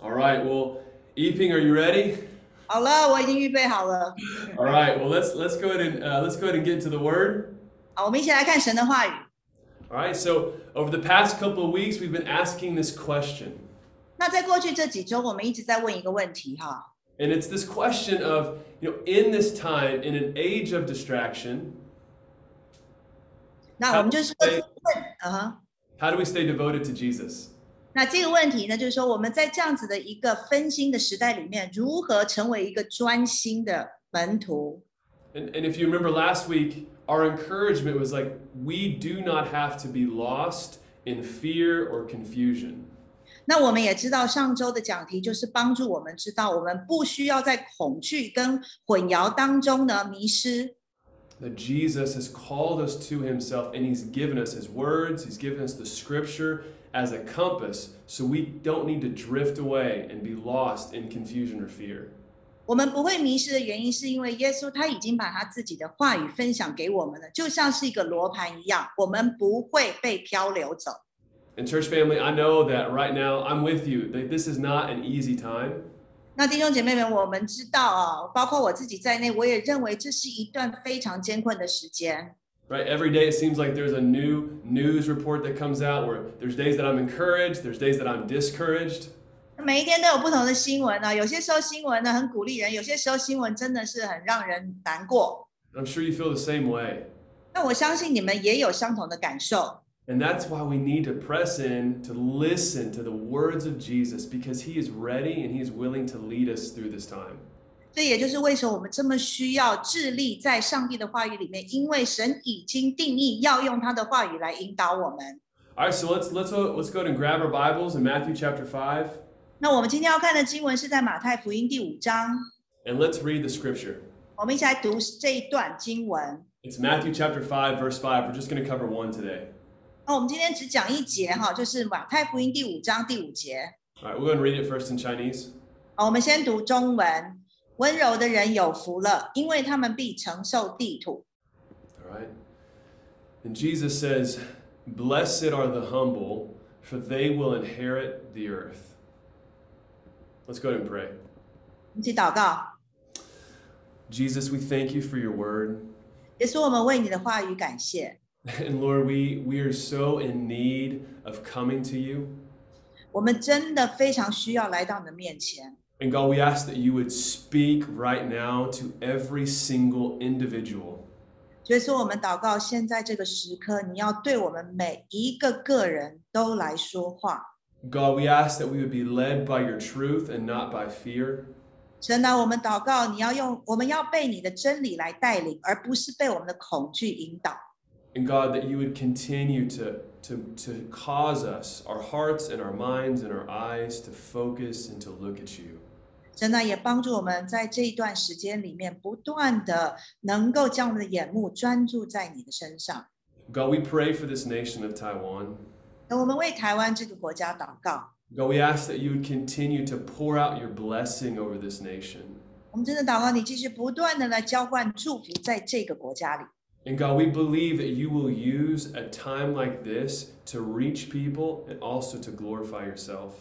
All right, well, Yiping, are you ready? 好了，我已经预备好了。 All right, well, let's go ahead and get into the word. 好，我们一起来看神的话语。 All right, so over the past couple of weeks, we've been asking this question. 那在过去这几周，我们一直在问一个问题哈。 And it's this question of, you know, in this time, in an age of distraction, how do we stay devoted to Jesus? 那这个问题呢，就是说我们在这样子的一个分心的时代里面，如何成为一个专心的门徒？ And if you remember last week, our encouragement was like, we do not have to be lost in fear or confusion. 那我们也知道上周的讲题就是帮助我们知道我们不需要在恐惧跟混淆当中呢迷失。 That Jesus has called us to himself and he's given us his words, he's given us the scripture as a compass, so we don't need to drift away and be lost in confusion or fear. 我们不会迷失的原因是因为耶稣他已经把他自己的话语分享给我们了，就像是一个罗盘一样，我们不会被漂流走。 And church family, I know that right now I'm with you. This is not an easy time. 那弟兄姐妹们，我们知道啊，包括我自己在内，我也认为这是一段非常艰困的时间。 Right, every day it seems like there's a new news report that comes out where there's days that I'm encouraged, there's days that I'm discouraged. 每一天都有不同的新闻啊，有些时候新闻呢很鼓励人，有些时候新闻真的是很让人难过。 I'm sure you feel the same way. 那我相信你们也有相同的感受。 And that's why we need to press in to listen to the words of Jesus, because he is ready and he is willing to lead us through this time. 这也就是为什么我们这么需要致力在上帝的话语里面，因为神已经定义要用他的话语来引导我们。 All right, so let's go ahead and grab our Bibles in Matthew chapter 5. 那我们今天要看的经文是在马太福音第5章。 And let's read the scripture. 我们一起来读这一段经文。 It's Matthew chapter 5, verse 5. We're just going to cover one today. 那我们今天只讲一节哈，就是马太福音第5章第5节。 All right, we're going to read it first in Chinese. 好，我们先读中文。 温柔的人有福了，因为他们必承受地土。 All right. And Jesus says, "Blessed are the humble, for they will inherit the earth." Let's go ahead and pray. 一起祷告。 Jesus, we thank you for your word. 耶稣，我们为你的话语感谢。 And Lord, we are so in need of coming to you. 我们真的非常需要来到你的面前。 And God, we ask that you would speak right now to every single individual. 所以说我们祷告现在这个时刻，你要对我们每一个个人都来说话。 God, we ask that we would be led by your truth and not by fear. 神啊，我们祷告，你要用我们要被你的真理来带领，而不是被我们的恐惧引导。 And God, that you would continue to cause us, our hearts and our minds and our eyes, to focus and to look at you. 神啊，也帮助我们在这一段时间里面，不断的能够将我们的眼目专注在你的身上。 God, we pray for this nation of Taiwan. 我们为台湾这个国家祷告。 God, we ask that you would continue to pour out your blessing over this nation. 我们真的祷告你继续不断的来浇灌祝福在这个国家里。 And God, we believe that you will use a time like this to reach people and also to glorify yourself.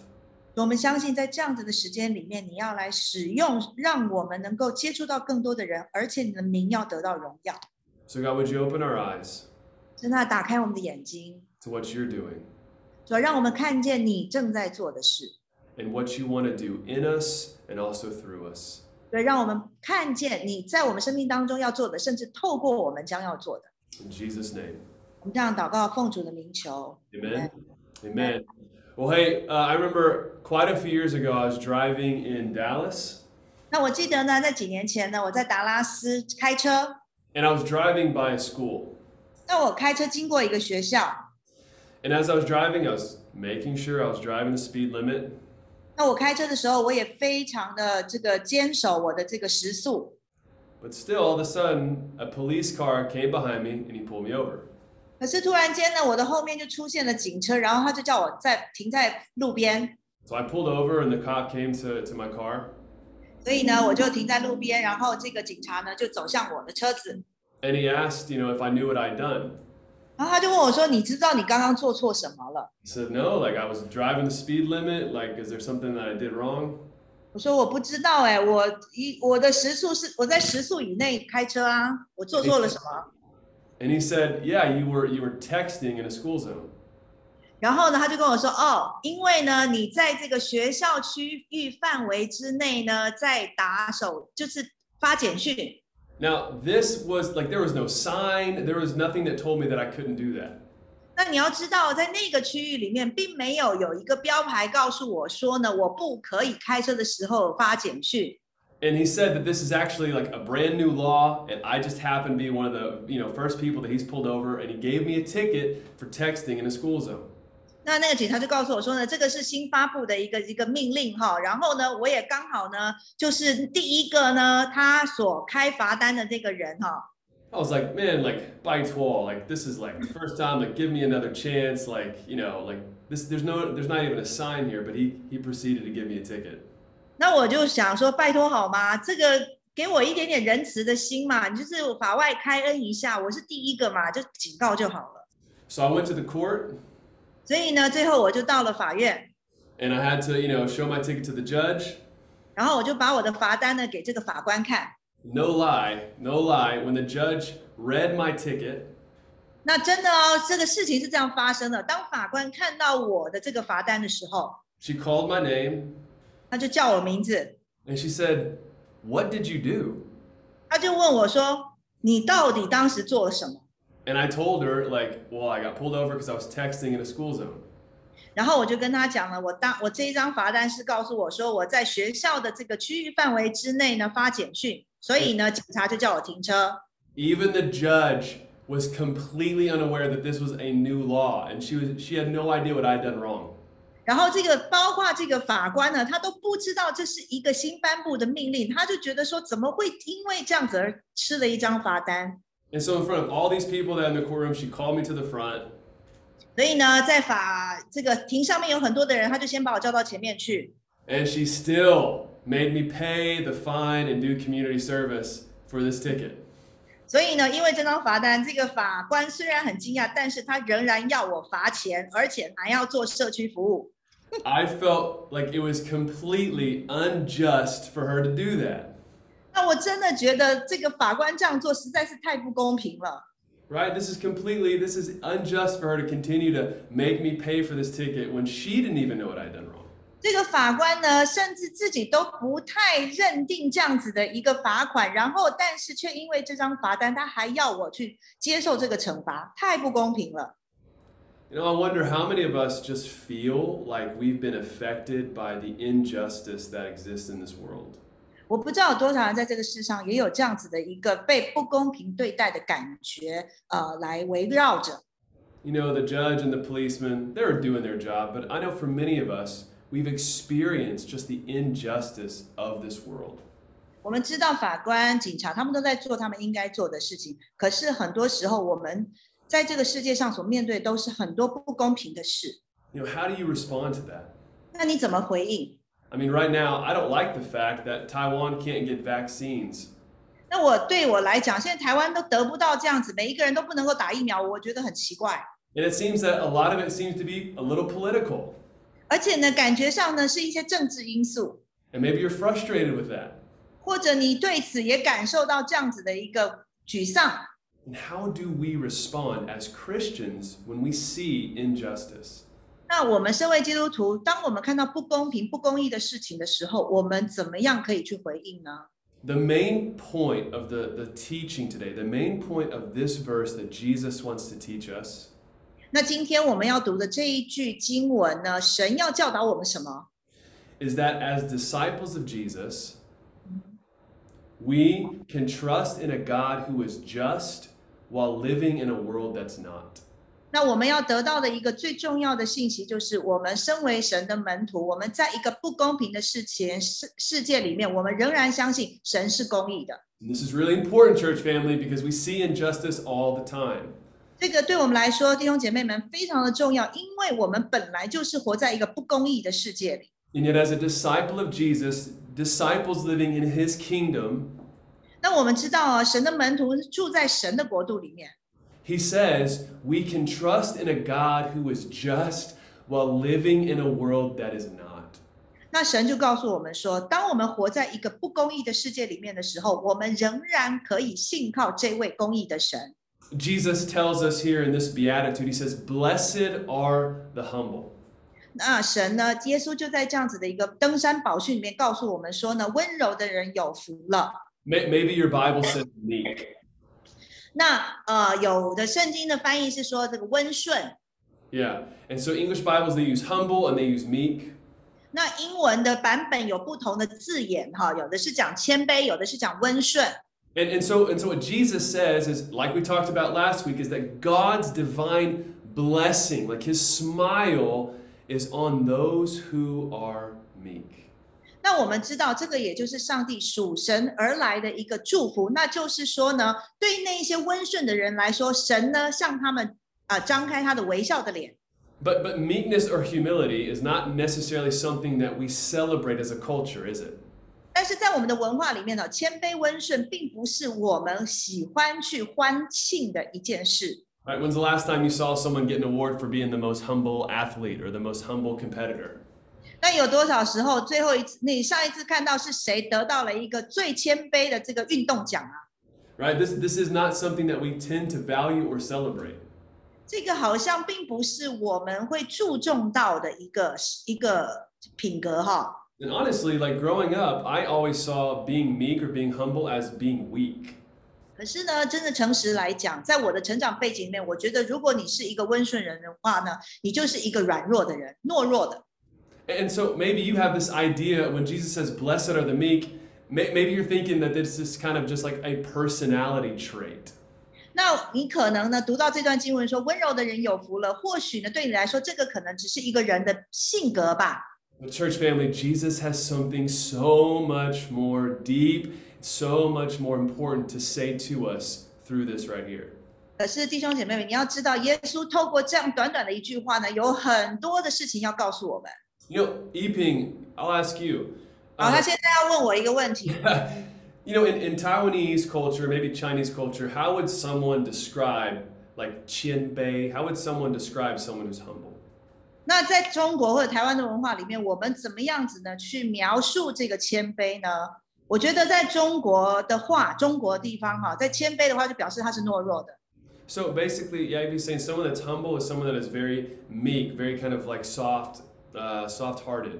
我们相信在这样子的时间里面，你要来使用，让我们能够接触到更多的人，而且你的名要得到荣耀。 So God, would you open our eyes? 神啊，打开我们的眼睛。 To what you're doing. 主要让我们看见你正在做的事。 And what you want to do in us and also through us. 对，让我们看见你在我们生命当中要做的，甚至透过我们将要做的。 In Jesus' name. 我们这样祷告，奉主的名求。 Amen. Amen. Well, hey, I remember quite a few years ago I was driving in Dallas. 那我记得呢，在几年前呢，我在达拉斯开车。 And I was driving by a school. 那我开车经过一个学校。 And as I was driving, I was making sure I was driving the speed limit. 那我开车的时候，我也非常的这个坚守我的这个时速。 But still, all of a sudden, a police car came behind me and he pulled me over. 可是突然间呢，我的后面就出现了警车，然后他就叫我停在路边。 So I pulled over and the cop came to my car. 所以呢，我就停在路边，然后这个警察呢就走向我的车子。And he asked, if I knew what I'd done. 然后他就问我说, 你知道你刚刚做错什么了? I said, no, like I was driving the speed limit, like is there something that I did wrong? 我说, 我不知道, 我的时速是, 我在时速以内开车啊, 我做错了什么? And he said, yeah, you were texting in a school zone. 然后呢, 他就跟我说, 哦, 因为呢, 你在这个学校区域范围之内呢, 在打手, 就是发简讯。 Now, this was like there was no sign, there was nothing that told me that I couldn't do that. 那你要知道, 在那个区域里面, 并没有一个标牌告诉我说呢, 我不可以开车的时候发简讯。 And he said that this is actually like a brand new law, and I just happened to be one of the first people that he's pulled over, and he gave me a ticket for texting in a school zone. 那个警察就告诉我说呢, 这个是新发布的一个命令哈, 然后呢, 我也刚好呢, 就是第一个呢, 他所开罚单的那个人哈。 I was like, man, like, 拜托, like, this is like the first time, like, give me another chance, like, like, this, there's not even a sign here, but he proceeded to give me a ticket. 那我就想说, 拜托好吗, 这个给我一点点仁慈的心嘛, 你就是法外开恩一下, 我是第一个嘛, 就警告就好了。 So I went to the court. 所以呢, 最后我就到了法院, and I had to, show my ticket to the judge. 然后我就把我的罚单呢, 给这个法官看。 No lie, no lie. When the judge read my ticket, 那真的哦, 这个事情是这样发生的, 当法官看到我的这个罚单的时候, she called my name. 她就叫我名字, and she said, "What did you do?" 她就问我说, 你到底当时做了什么? And I told her, like, well, I got pulled over because I was texting in a school zone. 然后我就跟她讲了, 我这一张罚单是告诉我说, 我在学校的这个区域范围之内呢发简讯, 所以呢, 警察就叫我停车。 Even the judge was completely unaware that this was a new law, and she had no idea what I had done wrong. 然后包括这个法官呢, 他都不知道这是一个新颁布的命令, 他就觉得说, 怎么会因为这样子而吃了一张罚单? And so in front of all these people that are in the courtroom, she called me to the front. 所以呢, 在这个庭上面有很多的人, 他就先把我叫到前面去。 And she still made me pay the fine and do community service for this ticket. 所以呢, 因为这张罚单, 这个法官虽然很惊讶, 但是他仍然要我罚钱, 而且还要做社区服务。 I felt like it was completely unjust for her to do that. 那我真的觉得这个法官这样做实在是太不公平了。 Right? This is unjust for her to continue to make me pay for this ticket when she didn't even know what I had done wrong. 这个法官呢, 甚至自己都不太认定这样子的一个罚款, 然后但是却因为这张罚单, 他还要我去接受这个惩罚, 太不公平了。 I wonder how many of us just feel like we've been affected by the injustice that exists in this world. 我不知道有多少人在这个世上也有这样子的一个被不公平对待的感觉, 来围绕着。 The judge and the policeman, they're doing their job, but I know for many of us, we've experienced just the injustice of this world. 我们知道法官、警察, 他们都在做他们应该做的事情, 可是很多时候我们在这个世界上所面对都是很多不公平的事。 How do you respond to that? 那你怎么回应? I mean, right now, I don't like the fact that Taiwan can't get vaccines. 那对我来讲, 现在台湾都得不到这样子, 每一个人都不能够打疫苗, 我觉得很奇怪。 And it seems that a lot of it seems to be a little political. 而且呢, 感觉上呢, 是一些政治因素。 And maybe you're frustrated with that. 或者你对此也感受到这样子的一个沮丧。 And how do we respond as Christians when we see injustice? 那我们身为基督徒, 当我们看到不公平、不公义的事情的时候, 我们怎么样可以去回应呢? The main point of the teaching today, the main point of this verse that Jesus wants to teach us. 那今天我们要读的这一句经文呢, 神要教导我们什么? Is that as disciples of Jesus, we can trust in a God who is just while living in a world that's not. 那我们要得到的一个最重要的信息就是, 我们身为神的门徒, 我们在一个不公平的世界里面, 我们仍然相信神是公义的。 This is really important, church family, because we see injustice all the time. 这个对我们来说, 弟兄姐妹们非常的重要, 因为我们本来就是活在一个不公义的世界里。And yet, as a disciple of Jesus, disciples living in His kingdom, He says we can trust in a God who is just while living in a world that is not. 那神就告诉我们说, 当我们活在一个不公义的世界里面的时候, 我们仍然可以信靠这位公义的神。 Jesus tells us here in this beatitude, he says, "Blessed are the humble." 那神呢, 耶稣就在这样子的一个登山宝训里面告诉我们说呢, 温柔的人有福了。 Maybe your Bible says meek. 那有的圣经的翻译是说这个温顺。 Yeah, and so English Bibles, they use humble and they use meek. 那英文的版本有不同的字眼哈, 有的是讲谦卑, 有的是讲温顺。 And so what Jesus says is, like we talked about last week, is that God's divine blessing, like his smile, is on those who are meek. 那我们知道这个也就是上帝属神而来的一个祝福, 那就是说呢, 对那些温顺的人来说, 神呢向他们 But meekness or humility is not necessarily something that we celebrate as a culture, is it? 但是在我们的文化里面呢, 谦卑温顺并不是我们喜欢去欢庆的一件事。 Right, when's the last time you saw someone get an award for being the most humble athlete or the most humble competitor? 那有多少时候最后一次, 你上一次看到是谁得到了一个最谦卑的这个运动奖啊? Right, this is not something that we tend to value or celebrate. 这个好像并不是我们会注重到的一个品格哈。 And honestly, like growing up, I always saw being meek or being humble as being weak. 可是呢, 真的诚实来讲, 在我的成长背景里面, 我觉得如果你是一个温顺人的话呢, 你就是一个软弱的人, 懦弱的。 And so maybe you have this idea when Jesus says, "Blessed are the meek," maybe you're thinking that this is kind of just like a personality trait. 那你可能呢, 读到这段经文说, 温柔的人有福了, 或许呢, 对你来说, 这个可能只是一个人的性格吧。 But church family, Jesus has something so much more deep, so much more important to say to us through this right here. 可是弟兄姐妹们, 你要知道, 耶稣透过这样短短的一句话呢, 有很多的事情要告诉我们。 You know, Yiping, I'll ask you. 他现在要问我一个问题。 You know, in Taiwanese culture, maybe Chinese culture, how would someone describe, like, 谦卑? How would someone describe someone who's humble? 那在中国或者台湾的文化里面, 我们怎么样子呢, 去描述这个谦卑呢? 我觉得在中国的话, 中国地方哈, 在谦卑的话就表示他是懦弱的。 So basically, yeah, you'd be saying someone that's humble is someone that is very meek, very kind of like soft, soft-hearted.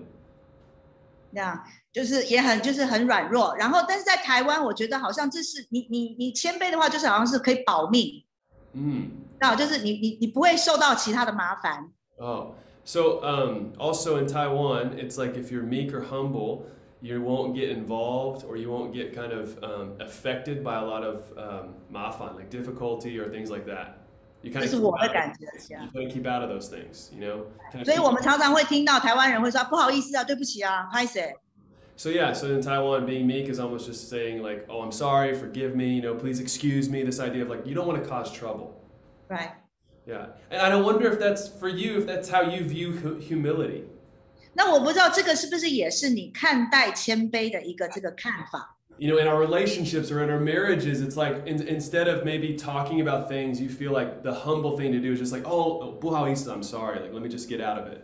Yeah. 就是很软弱, 然后但是在台湾, 我觉得好像这是, 你谦卑的话就是好像是可以保命, 就是你不会受到其他的麻烦。 Oh, so also in Taiwan, it's like if you're meek or humble, you won't get involved or you won't get kind of affected by a lot of mafan, like difficulty or things like that. You kind of keep out of those things, you know? So yeah, so in Taiwan, being meek is almost just saying like, "Oh, I'm sorry, forgive me, you know, please excuse me." This idea of like, you don't want to cause trouble, right? Yeah, and I wonder if that's for you, if that's how you view humility. 那我不知道这个是不是也是你看待谦卑的一个看法。 You know, in our relationships or in our marriages, it's like instead of maybe talking about things, you feel like the humble thing to do is just like, "Oh, 不好意思, I'm sorry. Like, let me just get out of it."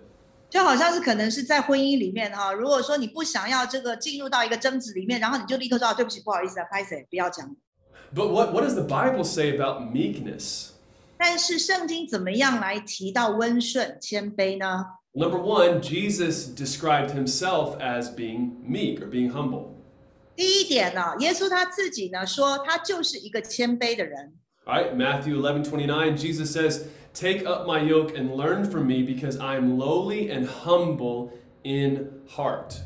就好像是可能是在婚姻里面哈, 如果说你不想要这个进入到一个争执里面, 然后你就立刻说, 对不起, 不好意思, 拍谁, 不要讲。 But what does the Bible say about meekness? 但是圣经怎么样来提到温顺谦卑呢? Number one, Jesus described himself as being meek or being humble. 第一点呢, 耶稣他自己呢, 说他就是一个谦卑的人。 All right, Matthew 11:29, Jesus says, "Take up my yoke and learn from me, because I am lowly and humble in heart."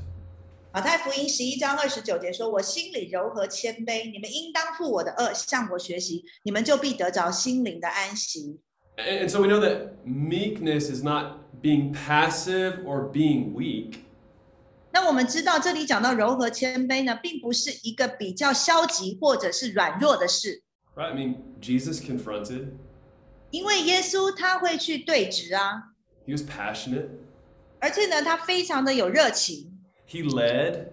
马太福音11章29节说, 我心里柔和谦卑, 你们应当负我的轭,向我学习, 你们就必得着心灵的安息。 And so we know that meekness is not being passive or being weak. 那我们知道这里讲到柔和谦卑呢, 并不是一个比较消极或者是软弱的事。 Right, I mean, Jesus confronted. 因为耶稣他会去对质啊。 He was passionate. 而且呢, 他非常的有热情。 He led.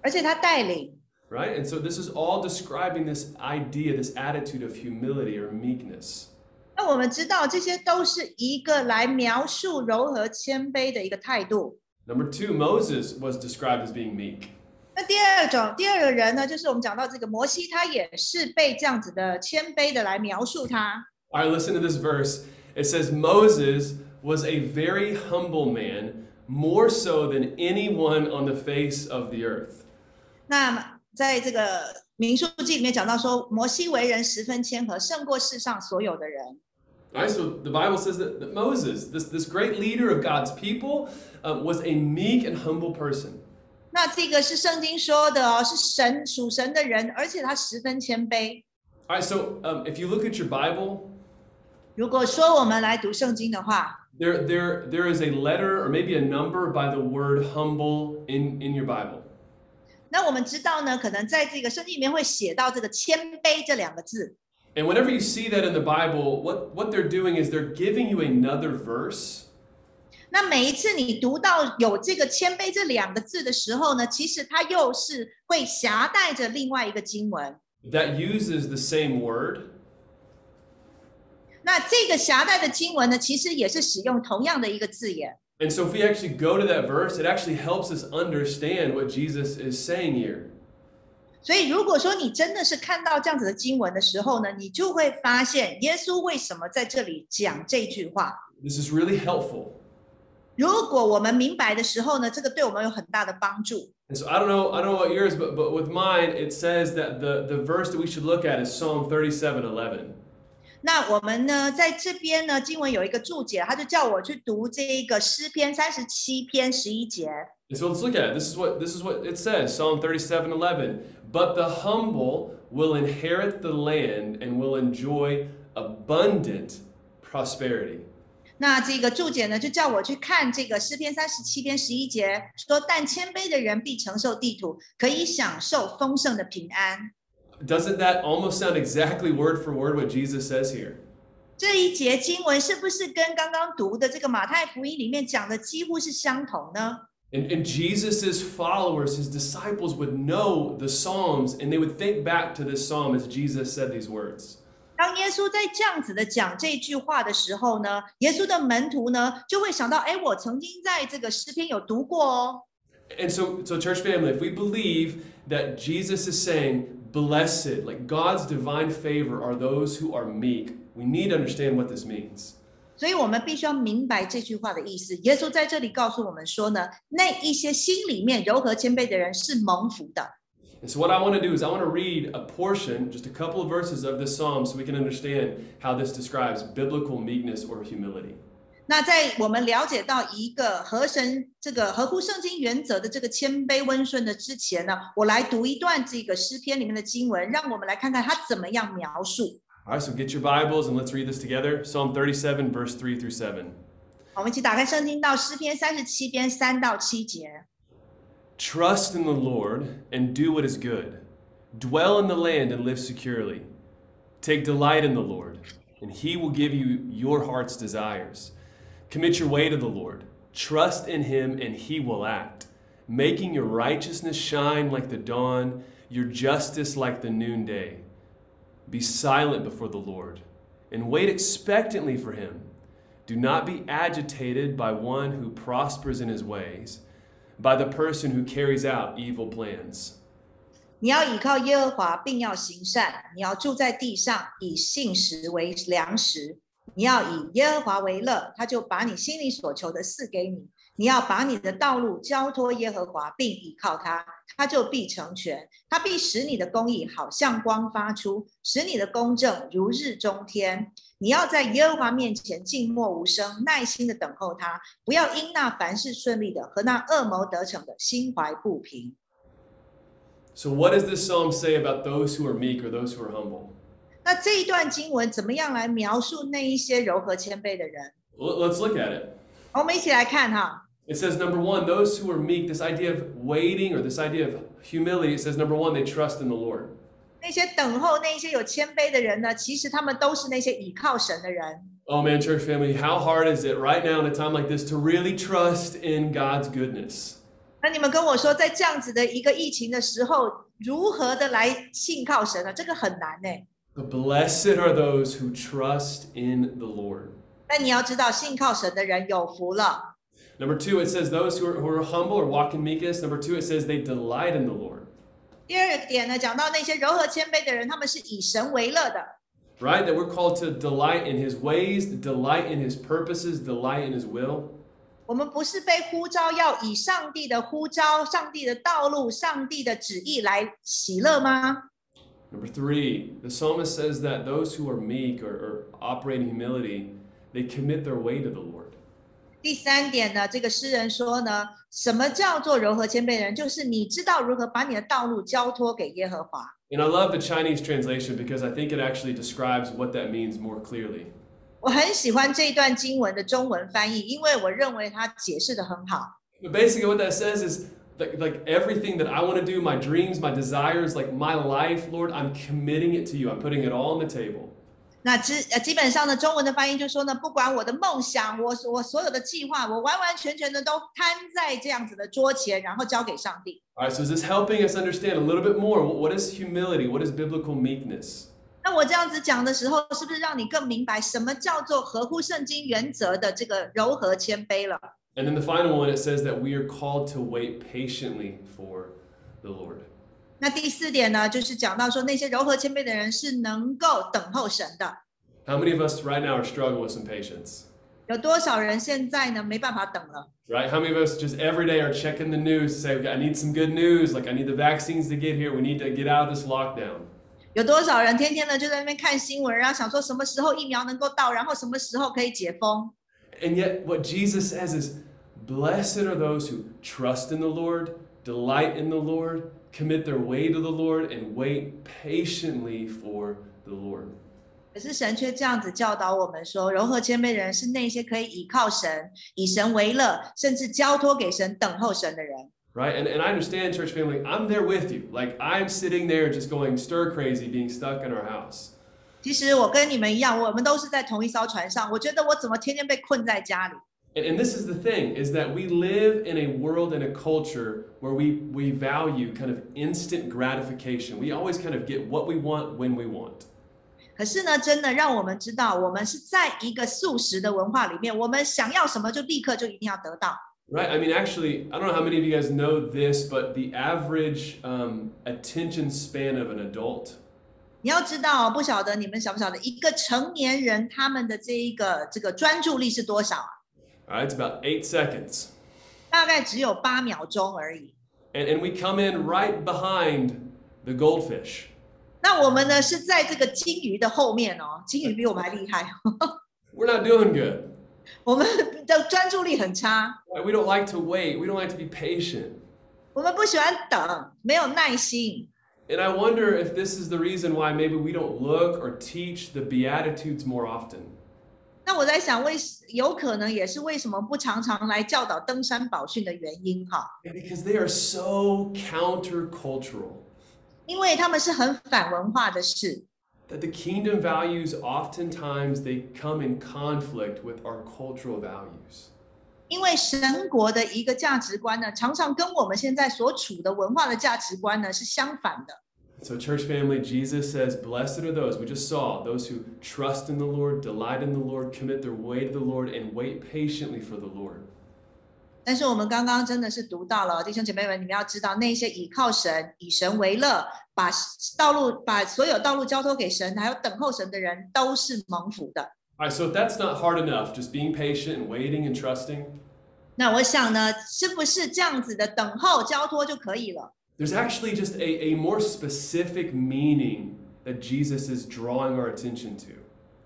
而且他带领。right? And so this is all describing this idea, this attitude of humility or meekness. 那我们知道这些都是一个来描述柔和谦卑的一个态度。Number two, Moses was described as being meek. 那第二个人呢，就是我们讲到这个摩西，他也是被这样子的谦卑的来描述他。All right, listen to this verse. It says Moses was a very humble man, more so than anyone on the face of the earth. 那在这个民数记里面讲到说，摩西为人十分谦和，胜过世上所有的人。All right, so the Bible says that Moses, this great leader of God's people, was a meek and humble person. 那这个是圣经说的哦，是神属神的人，而且他十分谦卑。All right, so if you look at your Bible, 如果说我们来读圣经的话 ，there is a letter or maybe a number by the word humble in your Bible. 那我们知道呢，可能在这个圣经里面会写到这个谦卑这两个字。And whenever you see that in the Bible, what they're doing is they're giving you another verse. 那每一次你读到有这个谦卑这两个字的时候呢，其实它又是会夹带着另外一个经文。That uses the same word. 那这个夹带的经文呢，其实也是使用同样的一个字眼。And so if we actually go to that verse, it actually helps us understand what Jesus is saying here. 所以如果说你真的是看到这样子的经文的时候呢，你就会发现耶稣为什么在这里讲这句话。This is really helpful. 如果我们明白的时候呢，这个对我们有很大的帮助。And so I don't know what yours, but with mine, it says that the verse that we should look at is Psalm 37:11. 那我们呢，在这边呢，经文有一个注解，他就叫我去读这个诗篇37:11。And so let's look at it. This is what it says, Psalm 37:11. But the humble will inherit the land and will enjoy abundant prosperity. 那这个注解呢，就叫我去看这个诗篇37:11，说但谦卑的人必承受地土，可以享受丰盛的平安。Doesn't that almost sound exactly word for word what Jesus says here? 这一节经文是不是跟刚刚读的这个马太福音里面讲的几乎是相同呢？ And Jesus's followers, his disciples, would know the Psalms, and they would think back to this Psalm as Jesus said these words. 当耶稣在这样子的讲这句话的时候呢，耶稣的门徒呢就会想到，哎，我曾经在这个诗篇有读过哦。And so church family, if we believe that Jesus is saying, blessed, like God's divine favor are those who are meek, we need to understand what this means. 所以我们必须要明白这句话的意思。耶稣在这里告诉我们说呢，那一些心里面柔和谦卑的人是蒙福的。And so what I want to do is I want to read a portion, just a couple of verses of this psalm, so we can understand how this describes biblical meekness or humility. 那在我们了解到一个合乎圣经原则的这个谦卑温顺的之前呢，我来读一段这个诗篇里面的经文，让我们来看看它怎么样描述。All right, so get your Bibles and let's read this together. Psalm 37, verse 3 through 7. 我们一起打开圣经到诗篇37:3-7。Trust in the Lord and do what is good. Dwell in the land and live securely. Take delight in the Lord, and he will give you your heart's desires. Commit your way to the Lord. Trust in him, and he will act, making your righteousness shine like the dawn, your justice like the noonday. Be silent before the Lord, and wait expectantly for him. Do not be agitated by one who prospers in his ways, by the person who carries out evil plans. 你要倚靠耶和华，并要行善。你要住在地上，以信实为粮食。你要以耶和华为乐，他就把你心里所求的赐给你。你要把你的道路交托耶和华，并倚靠他，他就必成全。他必使你的公义好像光发出，使你的公正如日中天。你要在耶和华面前静默无声，耐心的等候他，不要因那凡事顺利的和那恶谋得逞的心怀不平。So what does this psalm say about those who are meek or those who are humble? 那这一段经文怎么样来描述那一些柔和谦卑的人 ？Let's look at it. 我们一起来看哈。It says, number one, those who are meek, this idea of waiting or this idea of humility, it says, number one, they trust in the Lord. 那些等候、那些有谦卑的人呢，其实他们都是那些倚靠神的人。Oh man, church family, how hard is it right now in a time like this to really trust in God's goodness? 那你们跟我说，在这样子的一个疫情的时候，如何的来信靠神啊？这个很难哎。The blessed are those who trust in the Lord. 但你要知道，信靠神的人有福了。Number two, it says those who are humble or walk in meekness. Number two, it says they delight in the Lord. 第二个点呢，讲到那些柔和谦卑的人，他们是以神为乐的。Right, that we're called to delight in His ways, delight in His purposes, delight in His will. 我们不是被呼召要以上帝的呼召、上帝的道路、上帝的旨意来喜乐吗？ Number three, the psalmist says that those who are meek or operate in humility, they commit their way to the Lord. 第三点呢，这个诗人说呢，什么叫做柔和谦卑人？就是你知道如何把你的道路交托给耶和华。And I love the Chinese translation because I think it actually describes what that means more clearly. 我很喜欢这一段经文的中文翻译，因为我认为它解释得很好。But basically, what that says is like everything that I want to do, my dreams, my desires, like my life, Lord, I'm committing it to you. I'm putting it all on the table. 那基本上呢，中文的翻译就说呢，不管我的梦想，我所有的计划，我完完全全的都摊在这样子的桌前，然后交给上帝。All right, so is this helping us understand a little bit more what is humility? What is biblical meekness? 那我这样子讲的时候，是不是让你更明白什么叫做合乎圣经原则的这个柔和谦卑了 ？And then the final one, it says that we are called to wait patiently for the Lord. 那第四点呢，就是讲到说那些柔和谦卑的人是能够等候神的。How many of us right now are struggling with some patience? 有多少人现在呢没办法等了 ？Right? How many of us just every day are checking the news, say, "I need some good news. Like I need the vaccines to get here. We need to get out of this lockdown." 有多少人天天呢就在那边看新闻，然后想说什么时候疫苗能够到，然后什么时候可以解封。And yet, what Jesus says is, "Blessed are those who trust in the Lord, delight in the Lord, commit their way to the Lord, and wait patiently for the Lord." 可是神却这样子教导我们说，柔和谦卑人是那些可以倚靠神、以神为乐，甚至交托给神、等候神的人。Right, and I understand, church family, I'm there with you. Like I'm sitting there just going stir crazy, being stuck in our house. 其实我跟你们一样，我们都是在同一艘船上。我觉得我怎么天天被困在家里 ？And this is the thing, is that we live in a world and a culture where we value kind of instant gratification. We always kind of get what we want when we want. 可是呢，真的让我们知道，我们是在一个速食的文化里面，我们想要什么就立刻就一定要得到。Right. I mean, actually, I don't know how many of you guys know this, but the average attention span of an adult. 你要知道，不晓得你们晓不晓得，一个成年人他们的这个专注力是多少啊 ？All right, it's about 8 seconds. 大概只有8秒钟而已。And we come in right behind the goldfish. 那我们呢是在这个金鱼的后面哦，金鱼比我们还厉害。We're not doing good. 我们的专注力很差。We don't like to wait. We don't like to be patient. 我们不喜欢等，没有耐心。And I wonder if this is the reason why maybe we don't look or teach the Beatitudes more often. 那我在想，有可能也是为什么不常常来教导登山宝训的原因哈。Because they are so countercultural. 因为他们是很反文化的事。That the kingdom values oftentimes they come in conflict with our cultural values. 因为神国的一个价值观呢，常常跟我们现在所处的文化的价值观呢是相反的。So church family, Jesus says, "Blessed are those we just saw, those who trust in the Lord, delight in the Lord, commit their way to the Lord, and wait patiently for the Lord." 但是我们刚刚真的是读到了，弟兄姐妹们，你们要知道，那些倚靠神、以神为乐，把所有道路交托给神，还有等候神的人，都是蒙福的。All right, so if that's not hard enough, just being patient and waiting and trusting. 那我想呢，是不是这样子的等候交托就可以了 ？There's actually just a more specific meaning that Jesus is drawing our attention to.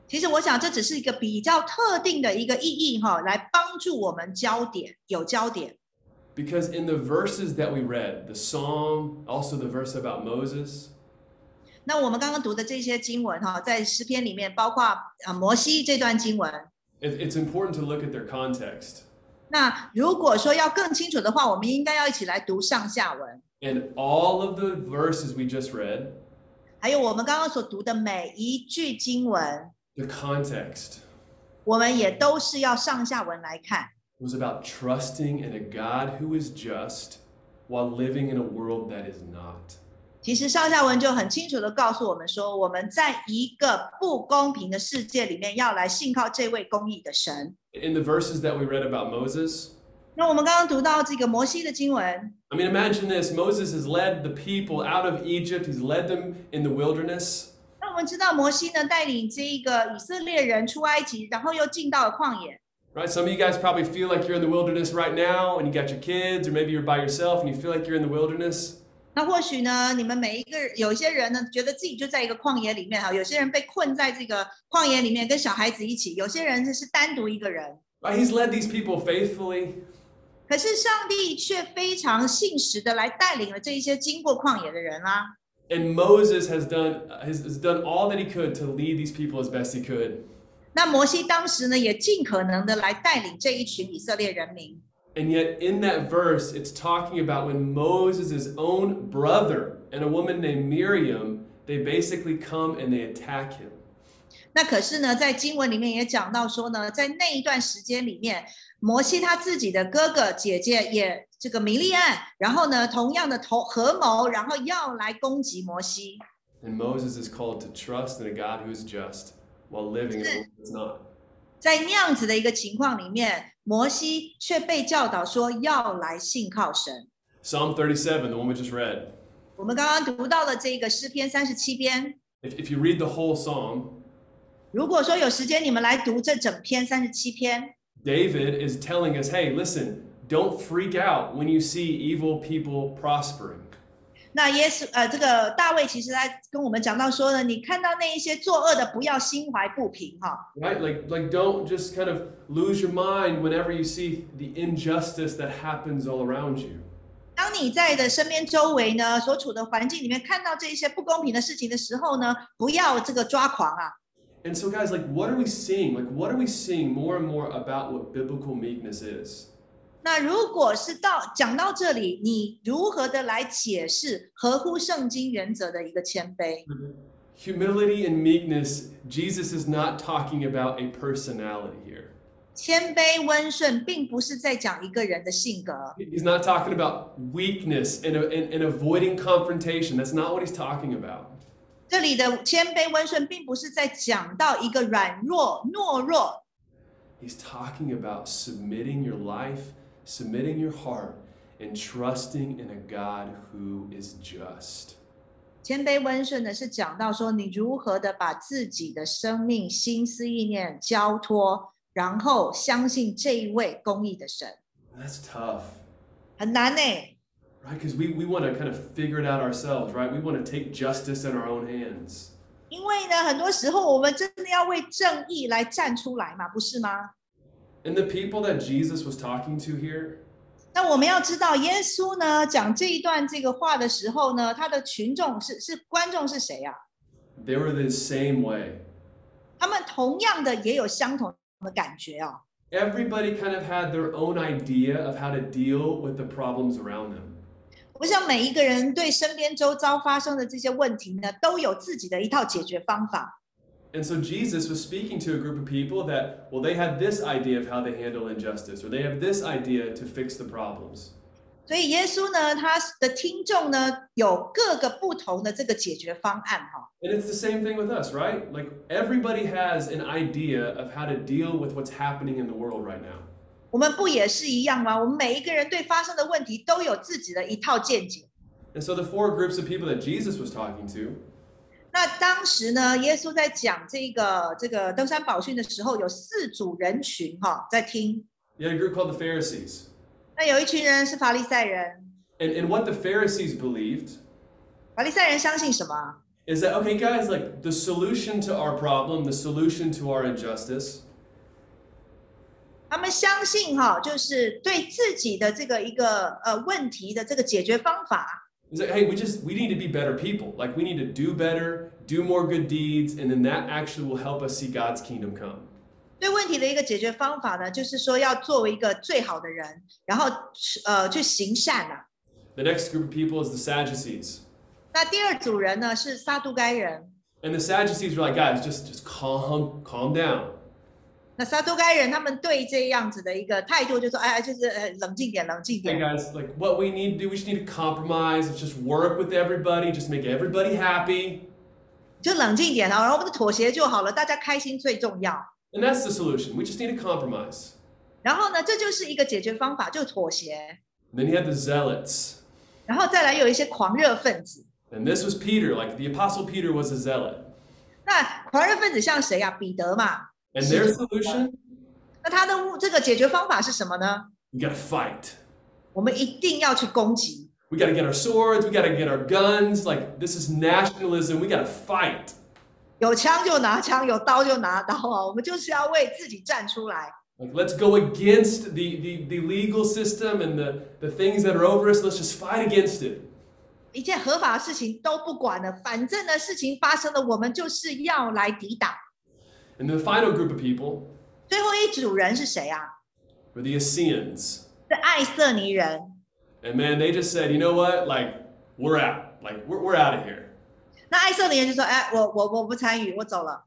其实我想，这只是一个比较特定的一个意义哈，来帮助我们有焦点。Because in the verses that we read, the Psalm, also the verse about Moses. 那我们刚刚读的这些经文哈，在诗篇里面，包括摩西这段经文。It's important to look at their context. 那如果说要更清楚的话，我们应该要一起来读上下文。And all of the verses we just read. 还有我们刚刚所读的每一句经文。The context was about trusting in a God who is just while living in a world that is not. 其实上下文就很清楚的告诉我们说，我们在一个不公平的世界里面，要来信靠这位公义的神。In the verses that we read about Moses. 那我们刚刚读到这个摩西的经文。I mean, imagine this. Moses has led the people out of Egypt. He's led them in the wilderness. 那我们知道摩西呢，带领这个以色列人出埃及，然后又进到了旷野。Right? Some of you guys probably feel like you're in the wilderness right now, and you got your kids, or maybe you're by yourself, and you feel like you're in the wilderness. 那或许呢，你们每一个有一些人呢，觉得自己就在一个旷野里面哈，有些人被困在这个旷野里面，跟小孩子一起；有些人就是单独一个人。But he's led these people faithfully. 可是上帝却非常信实的来带领了这一些经过旷野的人啦。And Moses has done all that he could to lead these people as best he could. 那摩西当时呢，也尽可能的来带领这一群以色列人民。And yet in that verse, it's talking about when Moses' own brother and a woman named Miriam, they basically come and they attack him. 那可是呢，在经文里面也讲到说呢，在那一段时间里面，摩西他自己的哥哥姐姐也这个米利暗，然后呢，同样的合谋，然后要来攻击摩西。And Moses is called to trust in a God who is just while living in a world that's not. 在那样子的一个情况里面，摩西却被教导说要来信靠神。Psalm 37, the one we just read. 我们刚刚读到了这个诗篇37篇。If you read the whole psalm, 如果说有时间你们来读这整篇37篇。David is telling us, hey, listen, don't freak out when you see evil people prospering. 那这个大卫其实在跟我们讲到说呢，你看到那一些作恶的，不要心怀不平哈。Right, like don't just kind of lose your mind whenever you see the injustice that happens all around you. 当你在的身边周围呢，所处的环境里面看到这一些不公平的事情的时候呢，不要这个抓狂啊。And so, guys, like, what are we seeing? Like, what are we seeing more and more about what biblical meekness is? 那如果是讲到这里，你如何的来解释合乎圣经原则的一个谦卑 ？Humility and meekness, Jesus is not talking about a personality here. 谦卑温顺并不是在讲一个人的性格。He's not talking about weakness and avoiding confrontation. That's not what he's talking about. 这里的谦卑温顺并不是在讲到一个软弱懦弱。He's talking about submitting your life. Submitting your heart and trusting in a God who is just. 谦卑温顺的是讲到说，你如何的把自己的生命、心思、意念交托，然后相信这一位公义的神。That's tough. 很难欸。Right, because we want to kind of figure it out ourselves, right? We want to take justice in our own hands. 因为呢，很多时候我们真的要为正义来站出来嘛，不是吗？And the people that Jesus was talking to here, 那我们要知道，耶稣呢讲这一段这个话的时候呢，他的群众是观众是谁啊 ？They were the same way. 他们同样的也有相同的感觉啊。Everybody kind of had their own idea of how to deal with the problems around them. 我想每一个人对身边周遭发生的这些问题呢，都有自己的一套解决方法。And so Jesus was speaking to a group of people that, well, they have this idea of how they handle injustice, or they have this idea to fix the problems. 所以耶稣呢，他的听众呢，有各个不同的这个解决方案哈。And it's the same thing with us, right? Like everybody has an idea of how to deal with what's happening in the world right now. 我们不也是一样吗？我们每一个人对发生的问题都有自己的一套见解。And so the four groups of people that Jesus was talking to. 那当时呢，耶稣在讲这个登山宝训的时候，有四组人群哈在听。You had a group called the Pharisees. 那有一群人是法利赛人。And what the Pharisees believed. 法利赛人相信什么 ？Is that okay, guys? Like the solution to our problem, the solution to our injustice. 他们相信哈，就是对自己的这个一个问题的这个解决方法。It's like, hey, we need to be better people. Like we need to do better, do more good deeds, and then that actually will help us see God's kingdom come. 对问题的一个解决方法呢，就是说要作为一个最好的人，然后去行善啊。The next group of people is the Sadducees. 那第二组人呢是撒都该人。And the Sadducees were like, guys, just calm down. 那撒都该人他们对这样子的一个态度，就说哎，就是冷静点，冷静点。Hey guys, like what we need to do, we just need to compromise. Just work with everybody, just make everybody happy. 就冷静点啊，然后我们妥协就好了，大家开心最重要。And that's the solution. We just need to compromise. 然后呢，这就是一个解决方法，就妥协。Then you had the zealots. 然后再来有一些狂热分子。And this was Peter, like the apostle Peter was a zealot. 那狂热分子像谁啊？彼得嘛。 And their solution? 那他的这个解决方法是什么呢 ？We gotta fight. 我们一定要去攻击。We gotta get our swords. We gotta get our guns. Like this is nationalism. We gotta fight. 有枪就拿枪，有刀就拿刀啊！我们就是要为自己站出来。Like let's go against the legal system and the things that are over us. Let's just fight against it. 一切合法的事情都不管了，反正呢事情发生了，我们就是要来抵挡。 And the final group of people 最后一组人是谁啊 were the Essenes. 是爱色尼人 And man, they just said, you know what? Like, we're out. Like, we're out of here. 那爱色尼人就说哎，我不参与，我走了。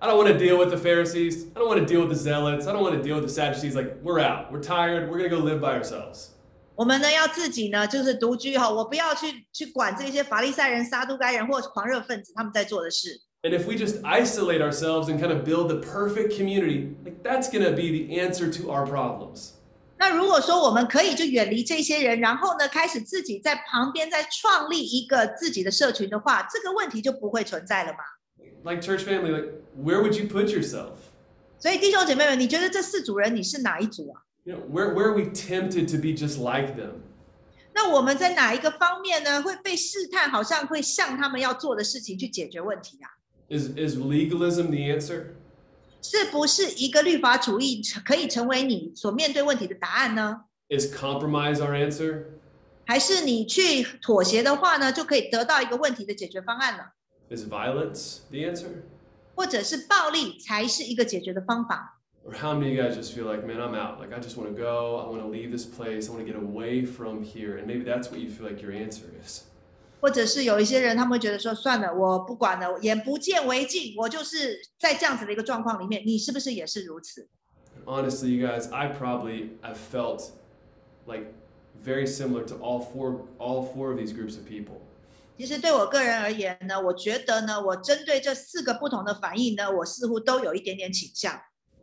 I don't want to deal with the Pharisees. I don't want to deal with the Zealots. I don't want to deal with the Sadducees. Like, we're out. We're tired. We're going to go live by ourselves. 我们呢要自己呢就是独居哈，我不要去管这些法利赛人、撒都该人或狂热分子他们在做的事。 And if we just isolate ourselves and kind of build the perfect community, like that's going to be the answer to our problems. 那如果说我们可以就远离这些人，然后呢开始自己在旁边再创立一个自己的社群的话，这个问题就不会存在了嘛。Like church family, like where would you put yourself? 所以弟兄姐妹们，你觉得这四组人你是哪一组啊？ You know, where are we tempted to be just like them? 那我们在哪一个方面呢会被试探，好像会向他们要做的事情去解决问题啊？ Is legalism the answer? 是不是一个律法主义可以成为你所面对问题的答案呢 ？Is compromise our answer? 还是你去妥协的话呢，就可以得到一个问题的解决方案了 ？Is violence the answer? 或者是暴力才是一个解决的方法 ？Or how many of you guys just feel like, man, I'm out. Like I just want to go. I want to leave this place. I want to get away from here. And maybe that's what you feel like your answer is. 或者是有一些人，他们会觉得说，算了，我不管了，眼不见为净，我就是在这样子的一个状况里面。你是不是也是如此 ？Honestly, you guys, I probably have felt like very similar to all four of these groups of people. 其实对我个人而言呢，我觉得呢，我针对这四个不同的反应呢，我似乎都有一点点倾向。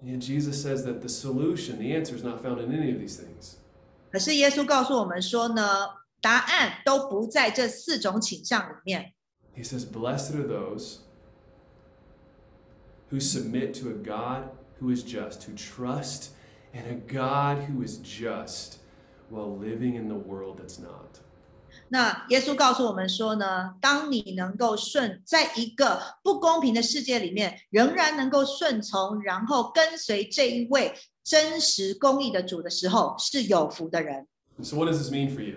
And Jesus says that the solution, the answer, is not found in any of these things. 可是耶稣告诉我们说呢。 答案都不在这四种倾向里面。He says, "Blessed are those who submit to a God who is just, who trust in a God who is just, while living in the world that's not." 那耶稣告诉我们说呢，当你能够在一个不公平的世界里面，仍然能够顺从，然后跟随这一位真实公义的主的时候，是有福的人。So what does this mean for you?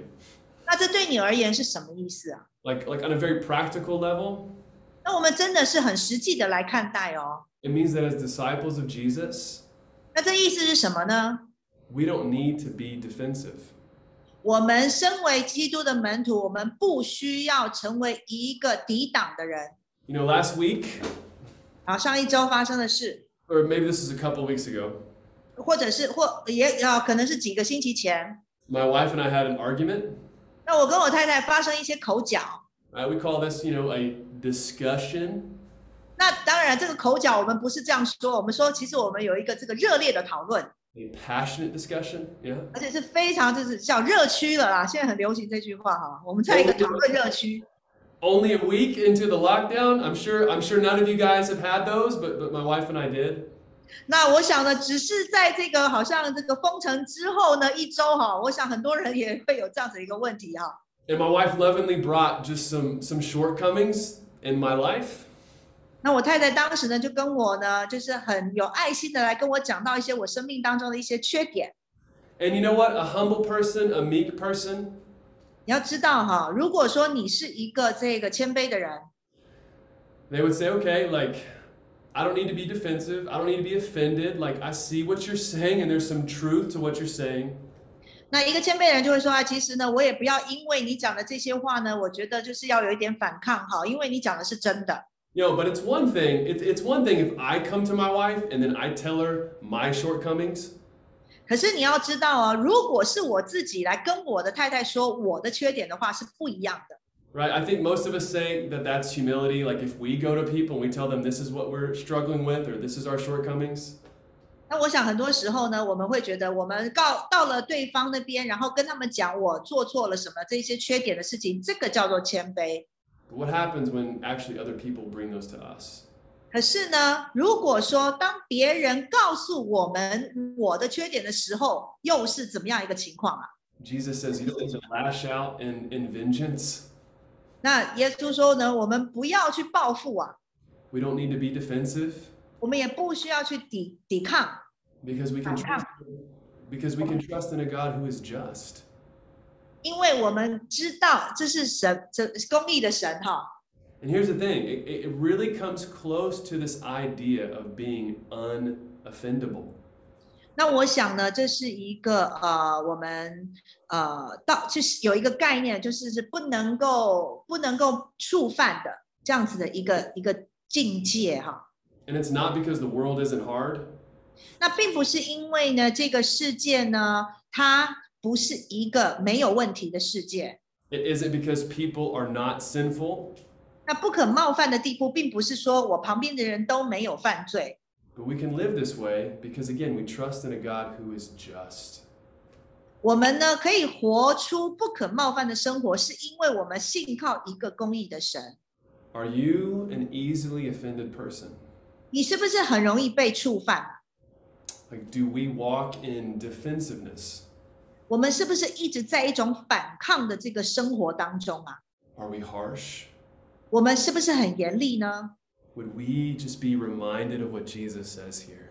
那这对你而言是什么意思啊 ？Like on a very practical level. 那我们真的是很实际的来看待哦。It means that as disciples of Jesus. 那这意思是什么呢 ？We don't need to be defensive. 我们身为基督的门徒，我们不需要成为一个抵挡的人。You know, last week. 好，上一周发生的事。Or maybe this is a couple of weeks ago. 或者可能是几个星期前。My wife and I had an argument. 那我跟我太太发生一些口角。We call this, you know, a discussion. 那当然，这个口角我们不是这样说，我们说其实我们有一个这个热烈的讨论。A passionate discussion, yeah. 而且是非常就是叫热区了啦，现在很流行这句话哈。我们在一个讨论热区。Only a week into the lockdown, I'm sure none of you guys have had those, but my wife and I did. 那我想呢，只是在这个好像这个封城之后呢，一周哈，我想很多人也会有这样子一个问题哈。And my wife lovingly brought just some shortcomings in my life. 那我太太当时呢，就跟我呢，就是很有爱心的来跟我讲到一些我生命当中的一些缺点。And you know what? A humble person, a meek person. 你要知道哈，如果说你是一个这个谦卑的人 ，They would say, okay, like. I don't need to be defensive. I don't need to be offended. Like I see what you're saying, and there's some truth to what you're saying. 那一个谦卑人就会说啊，其实呢，我也不要因为你讲的这些话呢，我觉得就是要有一点反抗哈，因为你讲的是真的。You know, but it's one thing. It's one thing if I come to my wife and then I tell her my shortcomings. 可是你要知道啊，如果是我自己来跟我的太太说我的缺点的话，是不一样的。Right, I think most of us say that that's humility. Like if we go to people and we tell them this is what we're struggling with or this is our shortcomings. 那我想很多时候呢，我们会觉得我们到了对方那边，然后跟他们讲我做错了什么这些缺点的事情，这个叫做谦卑。But what happens when actually other people bring those to us? 可是呢，如果说当别人告诉我们我的缺点的时候，又是怎么样一个情况啊 ？Jesus says you don't need to lash out in vengeance. 那耶稣说呢，我们不要去报复啊。We don't need to be defensive. 我们也不需要去抵抗。Because we can trust in a God who is just. 因为我们知道这是神，这公义的神哈。And here's the thing, it really comes close to this idea of being unoffendable. 那我想呢，这是一个我们就是有一个概念，就是不能够触犯的这样子的一个境界哈。And it's not because the world isn't hard. 那并不是因为呢这个世界呢它。不是一个没有问题的世界。Is it because people are not sinful? 那不可冒犯的地步，并不是说我旁边的人都没有犯罪。But we can live this way because again we trust in a God who is just. 我们呢可以活出不可冒犯的生活，是因为我们信靠一个公义的神。Are you an easily offended person? 你是不是很容易被触犯？ Like, do we walk in defensiveness? 我们是不是一直在一种反抗的这个生活当中啊 ？Are we harsh? 我们是不是很严厉呢 ？Would we just be reminded of what Jesus says here?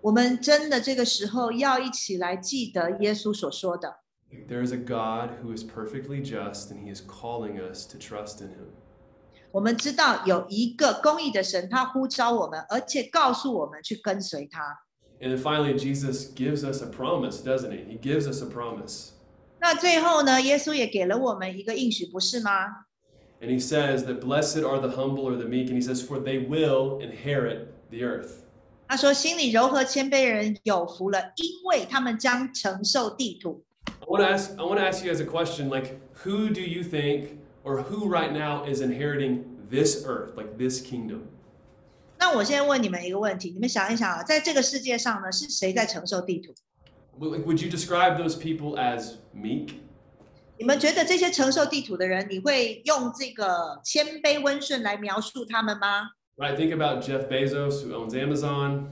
我们真的这个时候要一起来记得耶稣所说的。There is a God who is perfectly just, and He is calling us to trust in Him. 我们知道有一个公义的神，他呼召我们，而且告诉我们去跟随他。And then finally, Jesus gives us a promise, doesn't he? He gives us a promise. 那最后呢，耶稣也给了我们一个应许，不是吗 ？And he says that blessed are the humble or the meek, and he says for they will inherit the earth. 他说，心里柔和谦卑人有福了，因为他们将承受地土。I want to ask you guys a question, like who do you think or who right now is inheriting this earth, like this kingdom? 那我现在问你们一个问题，你们想一想啊，在这个世界上呢，是谁在承受地土 ？Would you describe those people as meek? 你们觉得这些承受地土的人，你会用这个谦卑温顺来描述他们吗 ？Right, think about Jeff Bezos who owns Amazon.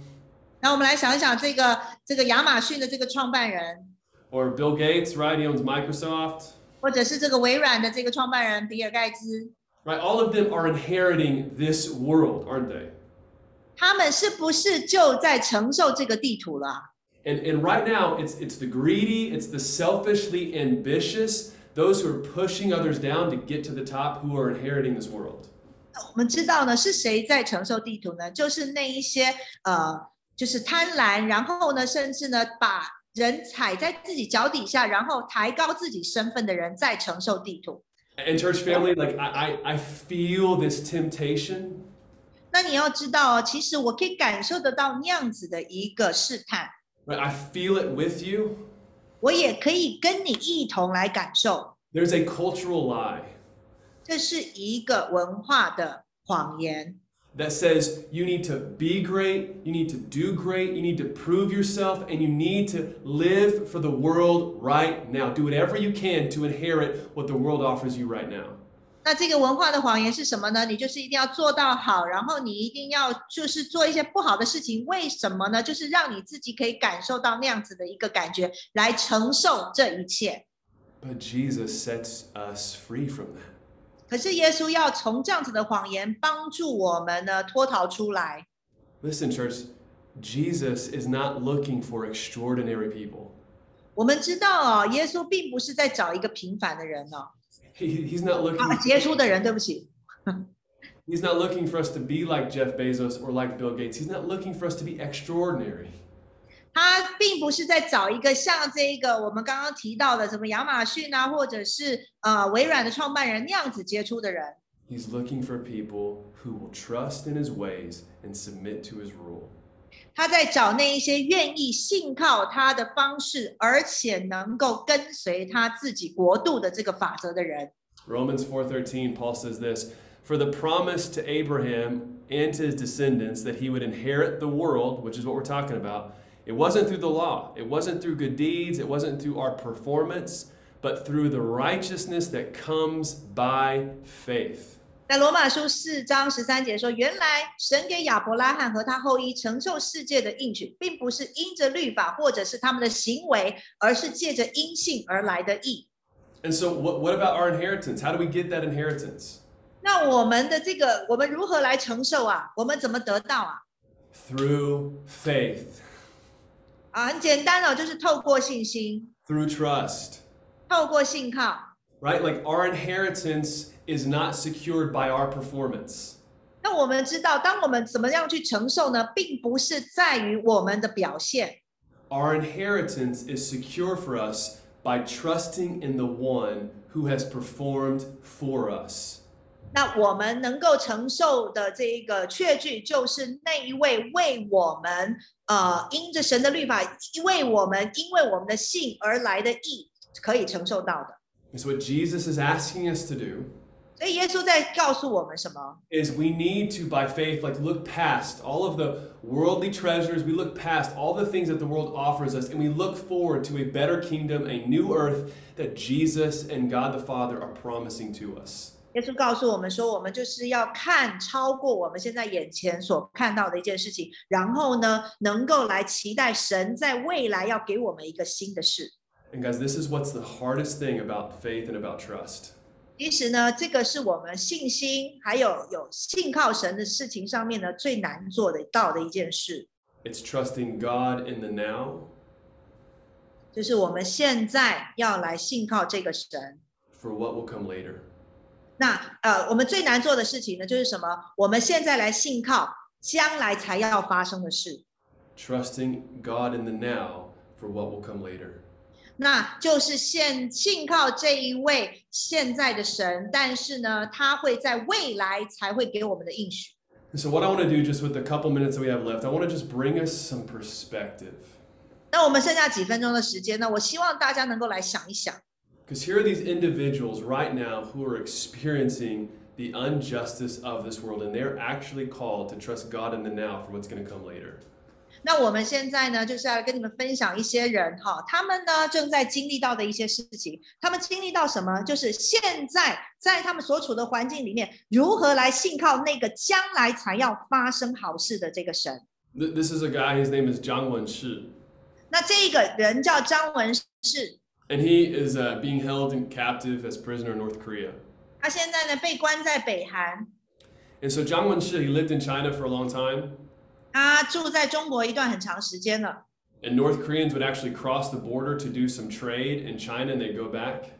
那我们来想一想这个亚马逊的这个创办人。Or Bill Gates, right? He owns Microsoft. 或者是这个微软的这个创办人比尔盖茨。Right, all of them are inheriting this world, aren't they? 他们是不是就在承受这个地图了 and right now it's the greedy, it's the selfishly ambitious, those who are pushing others down to get to the top who are inheriting this world. 我们知道呢是谁在承受地图呢？就是那一些就是贪婪，然后呢甚至呢把人踩在自己脚底下，然后抬高自己身份的人在承受地图。And church family, like I feel this temptation. 那你要知道，其实我可以感受得到那样子的一个试探。I feel it with you. 我也可以跟你一同来感受。There's a cultural lie. 这是一个文化的谎言。That says you need to be great, you need to do great, you need to prove yourself, and you need to live for the world right now. Do whatever you can to inherit what the world offers you right now. 那这个文化的谎言是什么呢？你就是一定要做到好，然后你一定要就是做一些不好的事情。为什么呢？就是让你自己可以感受到那样子的一个感觉，来承受这一切。But Jesus sets us free from that. 可是耶稣要从这样子的谎言帮助我们呢脱逃出来。Listen, church, Jesus is not looking for extraordinary people. 我们知道哦，耶稣并不是在找一个平凡的人哦。He's not looking. He's not looking for us to be like Jeff Bezos or like Bill Gates. He's not looking for us to be extraordinary. 他并不是在找一个像这个我们刚刚提到的什么亚马逊啊，或者是微软的创办人那样子杰出的人。He's looking for people who will trust in his ways and submit to his rule. 他在找那一些愿意信靠他的方式，而且能够跟随他自己国度的这个法则的人。Romans 4:13, Paul says this, for the promise to Abraham and to his descendants that he would inherit the world, which is what we're talking about, it wasn't through the law, it wasn't through good deeds, it wasn't through our performance, but through the righteousness that comes by faith. 在罗马书4章13节说，原来神给亚伯拉罕和他后裔承受世界的应许，并不是因着律法或者是他们的行为，而是借着因信而来的义。And so, what about our inheritance? How do we get that inheritance? 那我们的这个，我们如何来承受啊？我们怎么得到啊 ？Through faith. 啊，很简单哦，就是透过信心。Through trust. 透过信靠。Right, like our inheritance is not secured by our performance. 那我们知道，当我们怎么样去承受呢？并不是在于我们的表现。Our inheritance is secure for us by trusting in the one who has performed for us. 那我们能够承受的这一个确据，就是那一位为我们，因着神的律法，为我们，因为我们的信而来的义，可以承受到的。It's what Jesus is asking us to do. 所以耶稣在告诉我们什么 ？Is we need to by faith, like look past all of the worldly treasures, we look past all the things that the world offers us, and we look forward to a better kingdom, a new earth that Jesus and God the Father are promising to us. 耶稣告诉我们说，我们就是要看超过我们现在眼前所看到的一件事情，然后呢，能够来期待神在未来要给我们一个新的事。And guys, this is what's the hardest thing about faith and about trust. 其实呢，这个是我们信心还有信靠神的事情上面呢最难做得到的一件事。It's trusting God in the now. 就是我们现在要来信靠这个神。For what will come later. 那我们最难做的事情呢，就是什么？我们现在来信靠将来才要发生的事。Trusting God in the now for what will come later. 那就是信靠这一位现在的神，但是呢，他会在未来才会给我们的应许。So what I want to do, just with the couple minutes that we have left, I want to just bring us some perspective. 那我们剩下几分钟的时间呢？我希望大家能够来想一想。Because here are these individuals right now who are experiencing the injustice of this world, and they're actually called to trust God in the now for what's going to come later. 那我们现在呢，就是要跟你们分享一些人哈，他们呢正在经历到的一些事情。他们经历到什么？就是现在在他们所处的环境里面，如何来信靠那个将来才要发生好事的这个神。This is a guy. His name is Zhang Wen Shi. 那这个人叫张文士。And he is being held in captive as prisoner in North Korea. 他现在呢被关在北韩。And so Zhang Wen Shi, he lived in China for a long time. 他住在中国一段很长时间了。And North Koreans would actually cross the border to do some trade in China, and they go back.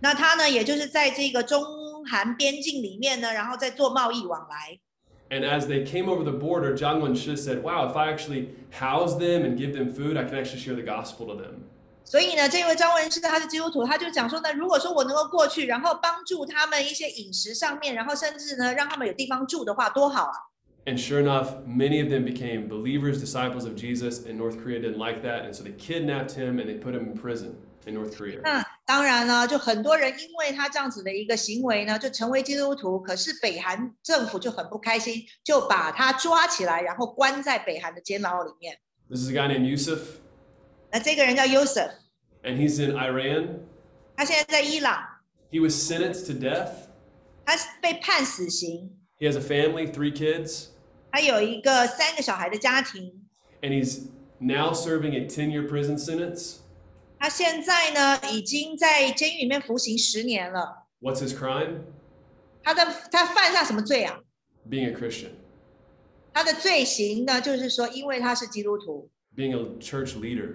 那他呢，也就是在这个中韩边境里面呢，然后再做贸易往来。And as they came over the border, Zhang Wenshi said, "Wow, if I actually house them and give them food, I can actually share the gospel to them." 所以呢，这位张文士他是基督徒，他就讲说呢，如果说我能够过去，然后帮助他们一些饮食上面，然后甚至呢，让他们有地方住的话，多好啊！And sure enough, many of them became believers, disciples of Jesus, and North Korea didn't like that, and so they kidnapped him and they put him in prison in North Korea. 那当然了，就很多人因为他这样子的一个行为呢，就成为基督徒。可是北韩政府就很不开心，就把他抓起来，然后关在北韩的监牢里面。This is a guy named Yusuf. 那这个人叫 Joseph. And he's in Iran. 他现在在伊朗。He was sentenced to death. 他被判死刑。He has a family, 3 kids. 他有一个3个小孩的家庭。And he's now serving a 10-year prison sentence. 他现在呢，已经在监狱里面服刑10年了。What's his crime? 他犯下什么罪啊 ？Being a Christian. 他的罪行呢，就是说，因为他是基督徒。Being a church leader.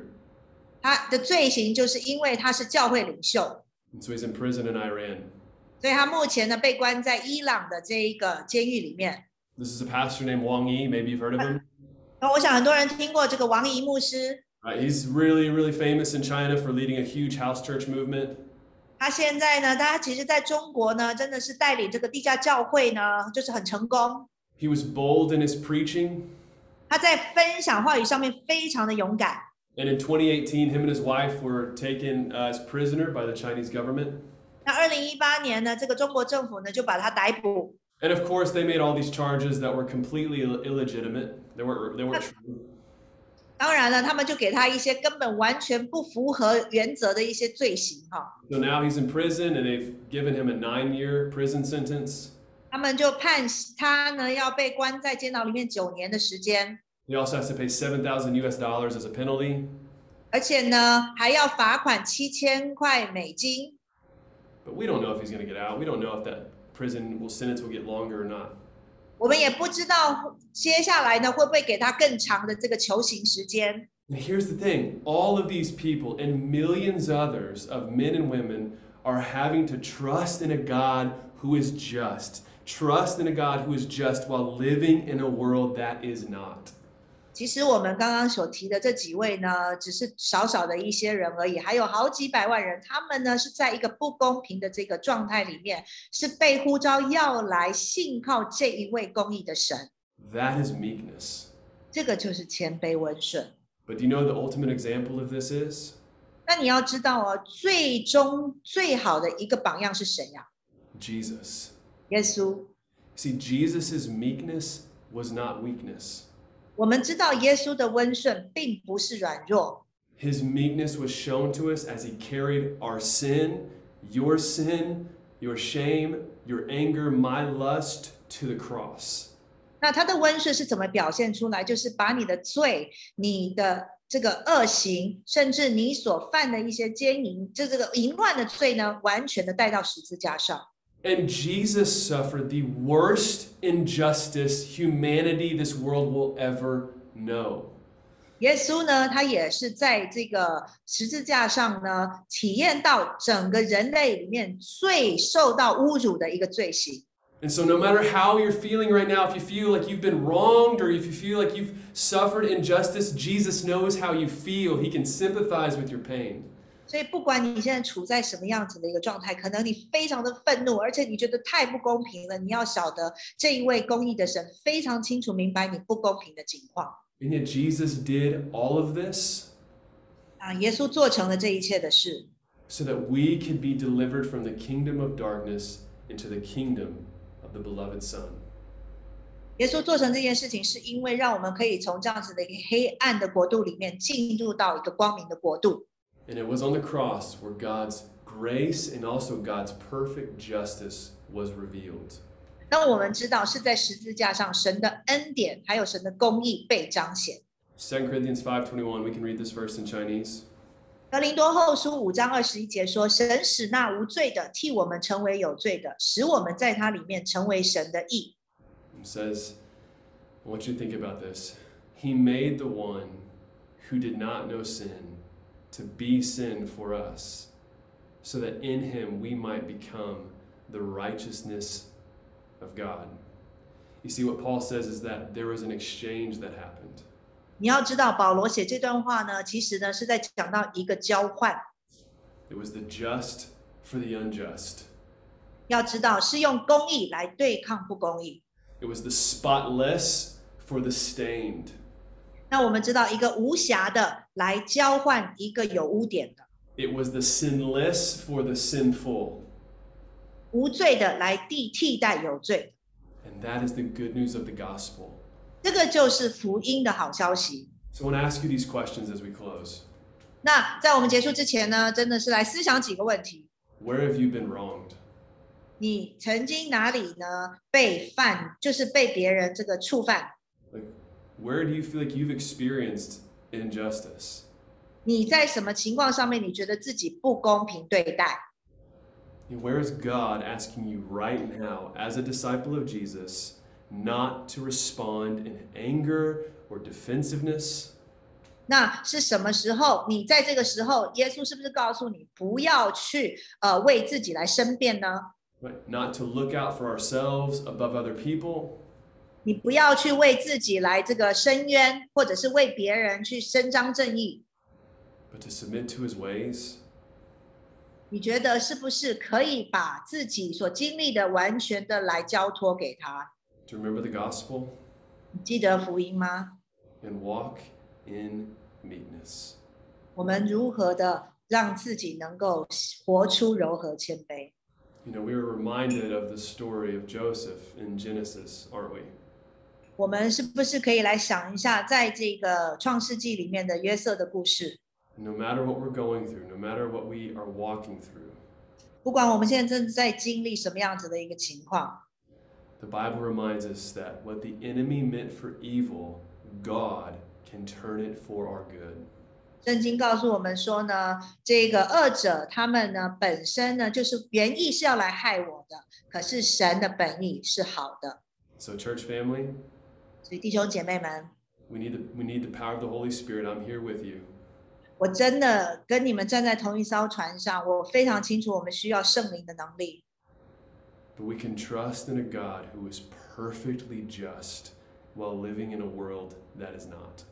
他的罪行就是因为他是教会领袖。And so he's in prison in Iran. 所以他目前呢被关在伊朗的这一个监狱里面。This is a pastor named Wang Yi. Maybe you've heard of him. 我想很多人听过这个王怡牧师。He's really, really famous in China for leading a huge house church movement. 他现在呢，他其实在中国呢，真的是带领这个地下教会呢，就是很成功。He was bold in his preaching. 他在分享话语上面非常的勇敢。And in 2018, him and his wife were taken as prisoner by the Chinese government. 那2018年呢，这个中国政府呢就把他逮捕。And of course, they made all these charges that were completely illegitimate. They weren't true. 当然了，他们就给他一些根本完全不符合原则的一些罪行哈。So now he's in prison, and they've given him a 9-year prison sentence. 他们就判他呢要被关在监牢里面9年的时间。He also has to pay $7,000 as a penalty. 而且呢，还要罚款$7,000。But we don't know if he's going to get out. We don't know if that prison sentence will get longer or not. 我们也不知道接下来呢会不会给他更长的这个囚刑时间。And here's the thing: all of these people and millions others of men and women are having to trust in a God who is just. Trust in a God who is just while living in a world that is not. 其实我们刚刚所提的这几位呢，只是少少的一些人而已，还有好几百万人，他们呢是在一个不公平的这个状态里面，是被呼召要来信靠这一位公义的神。That is meekness. 这个就是谦卑温顺。But do you know the ultimate example of this is? 那你要知道哦，最终最好的一个榜样是谁呀？Jesus. 耶稣。See, Jesus's meekness was not weakness. 我们知道耶稣的温顺并不是软弱。His meekness was shown to us as he carried our sin, your shame, your anger, my lust to the cross. 那他的温顺是怎么表现出来？就是把你的罪、你的这个恶行，甚至你所犯的一些奸淫，这个淫乱的罪呢，完全的带到十字架上。And Jesus suffered the worst injustice humanity this world will ever know. 耶稣呢，他也是在这个十字架上呢，体验到整个人类里面最受到侮辱的一个罪行。And so no matter how you're feeling right now, if you feel like you've been wronged or if you feel like you've suffered injustice, Jesus knows how you feel. He can sympathize with your pain. 所以，不管你现在处在什么样子的一个状态，可能你非常的愤怒，而且你觉得太不公平了。你要晓得，这一位公义的神非常清楚明白你不公平的情况。And yet Jesus did all of this. 啊，耶稣做成了这一切的事。So that we could be delivered from the kingdom of darkness into the kingdom of the beloved Son. 耶稣做成这件事情，是因为让我们可以从这样子的一个黑暗的国度里面，进入到一个光明的国度。And it was on the cross where God's grace and also God's perfect justice was revealed. 那我们知道是在十字架上，神的恩典还有神的公义被彰显。2 Corinthians 5:21, we can read this verse in Chinese. 格林多后书5章21节说：“神使那无罪的替我们成为有罪的，使我们在他里面成为神的义。” It says, I want you to think about this. He made the one who did not know sin to be sin for us, so that in him we might become the righteousness of God. You see, what Paul says is that there was an exchange that happened. 你要知道，保罗写这段话呢，其实呢是在讲到一个交换。It was the just for the unjust. 要知道，是用公义来对抗不公义。It was the spotless for the stained. 那我们知道，一个无瑕的来交换一个有污点的。It was the sinless for the sinful. 无罪的来替代有罪。And that is the good news of the gospel. 这个就是福音的好消息。So I want to ask you these questions as we close. 那在我们结束之前呢，真的是来思想几个问题。Where have you been wronged? 你曾经哪里呢被犯，就是被别人这个触犯？ Where do you feel like you've experienced injustice? 你在什么情况上面你觉得自己不公平对待？ Where is God asking you right now, as a disciple of Jesus, not to respond in anger or defensiveness? 那是什么时候？你在这个时候，耶稣是不是告诉你不要去为自己来申辩呢？ Not to look out for ourselves above other people. 你不要去为自己来这个申冤，或者是为别人去伸张正义。But to submit to his ways. 你觉得是不是可以把自己所经历的完全的来交托给他？ To remember the gospel, 你记得福音吗？ And walk in meekness. 我们如何的让自己能够活出柔和谦卑？ You know, we were reminded of the story of Joseph in Genesis, aren't we? 我们是不是可以来想一下，在这个创世纪里面的约瑟的故事？ No matter what we're going through, no matter what we are walking through, 不管我们现在正在经历什么样子的一个情况， the Bible reminds us that what the enemy meant for evil, God can turn it for our good. 圣经告诉我们说呢，这个恶者他们呢本身呢就是原意是要来害我的，可是神的本意是好的。So church family, 所以弟兄姐妹们 we need the power of the Holy Spirit. I'm here with you. 我真的跟你们站在同一艘船上，我非常清楚我们需要圣灵的能力。But we can trust in a God who is perfectly just while living in a world that is not.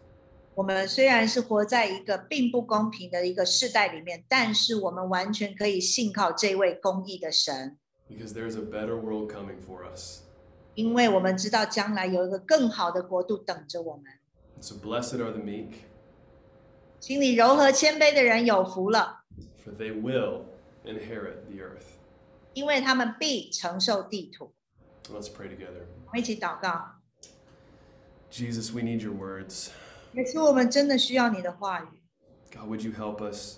我们虽然是活在一个并不公平的一个世代里面，但是我们完全可以信靠这位公义的神。Because there is a better world coming for us. 因为我们知道将来有一个更好的国度等着我们。So blessed are the meek. 心里柔和谦卑的人有福了。For they will inherit the earth. 因为他们必承受地土。Let's pray together. 我们一起祷告。Jesus, we need your words. 耶稣，我们真的需要你的话语。God, would you help us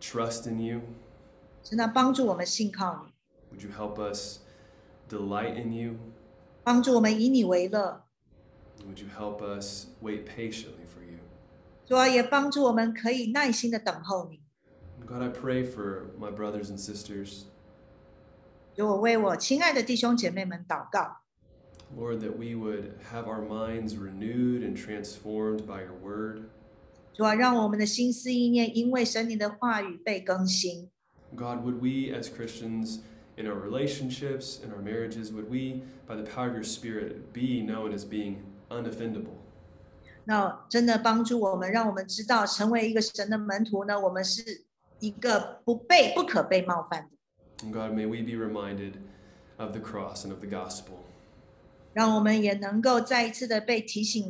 trust in you? 神啊，帮助我们信靠你。Would you help us delight in you? 帮助我们以你为乐。Would you help us wait patiently for you? 主啊，也帮助我们可以耐心的等候你。God, I pray for my brothers and sisters. 主，我为我亲爱的弟兄姐妹们祷告。Lord, that we would have our minds renewed and transformed by your word. 主啊，让我们的心思意念因为神你的话语被更新。God, would we as Christians in our relationships, in our marriages, would we, by the power of your Spirit, be known as being unoffendable? 那真的帮助我们，让我们知道成为一个神的门徒呢，我们是一个不可被冒犯的。God, may we be reminded of the cross and of the gospel. 让我们也能够再一次的被提醒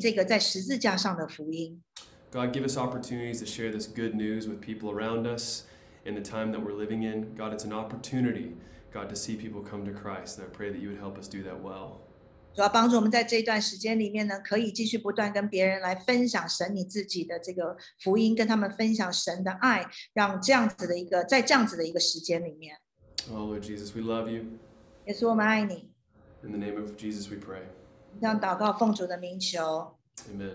这个在十字架上的福音。God, give us opportunities to share this good news with people around us in the time that we're living in. God, it's an opportunity, God, to see people come to Christ, and I pray that you would help us do that well. 主要帮助我们在这段时间里面呢，可以继续不断跟别人来分享神你自己的这个福音，跟他们分享神的爱，让这样子的一个在这样子的一个时间里面。Oh Lord Jesus, we love you. 耶稣，我们爱你。In the name of Jesus, we pray. 这样祷告，奉主的名求。Amen.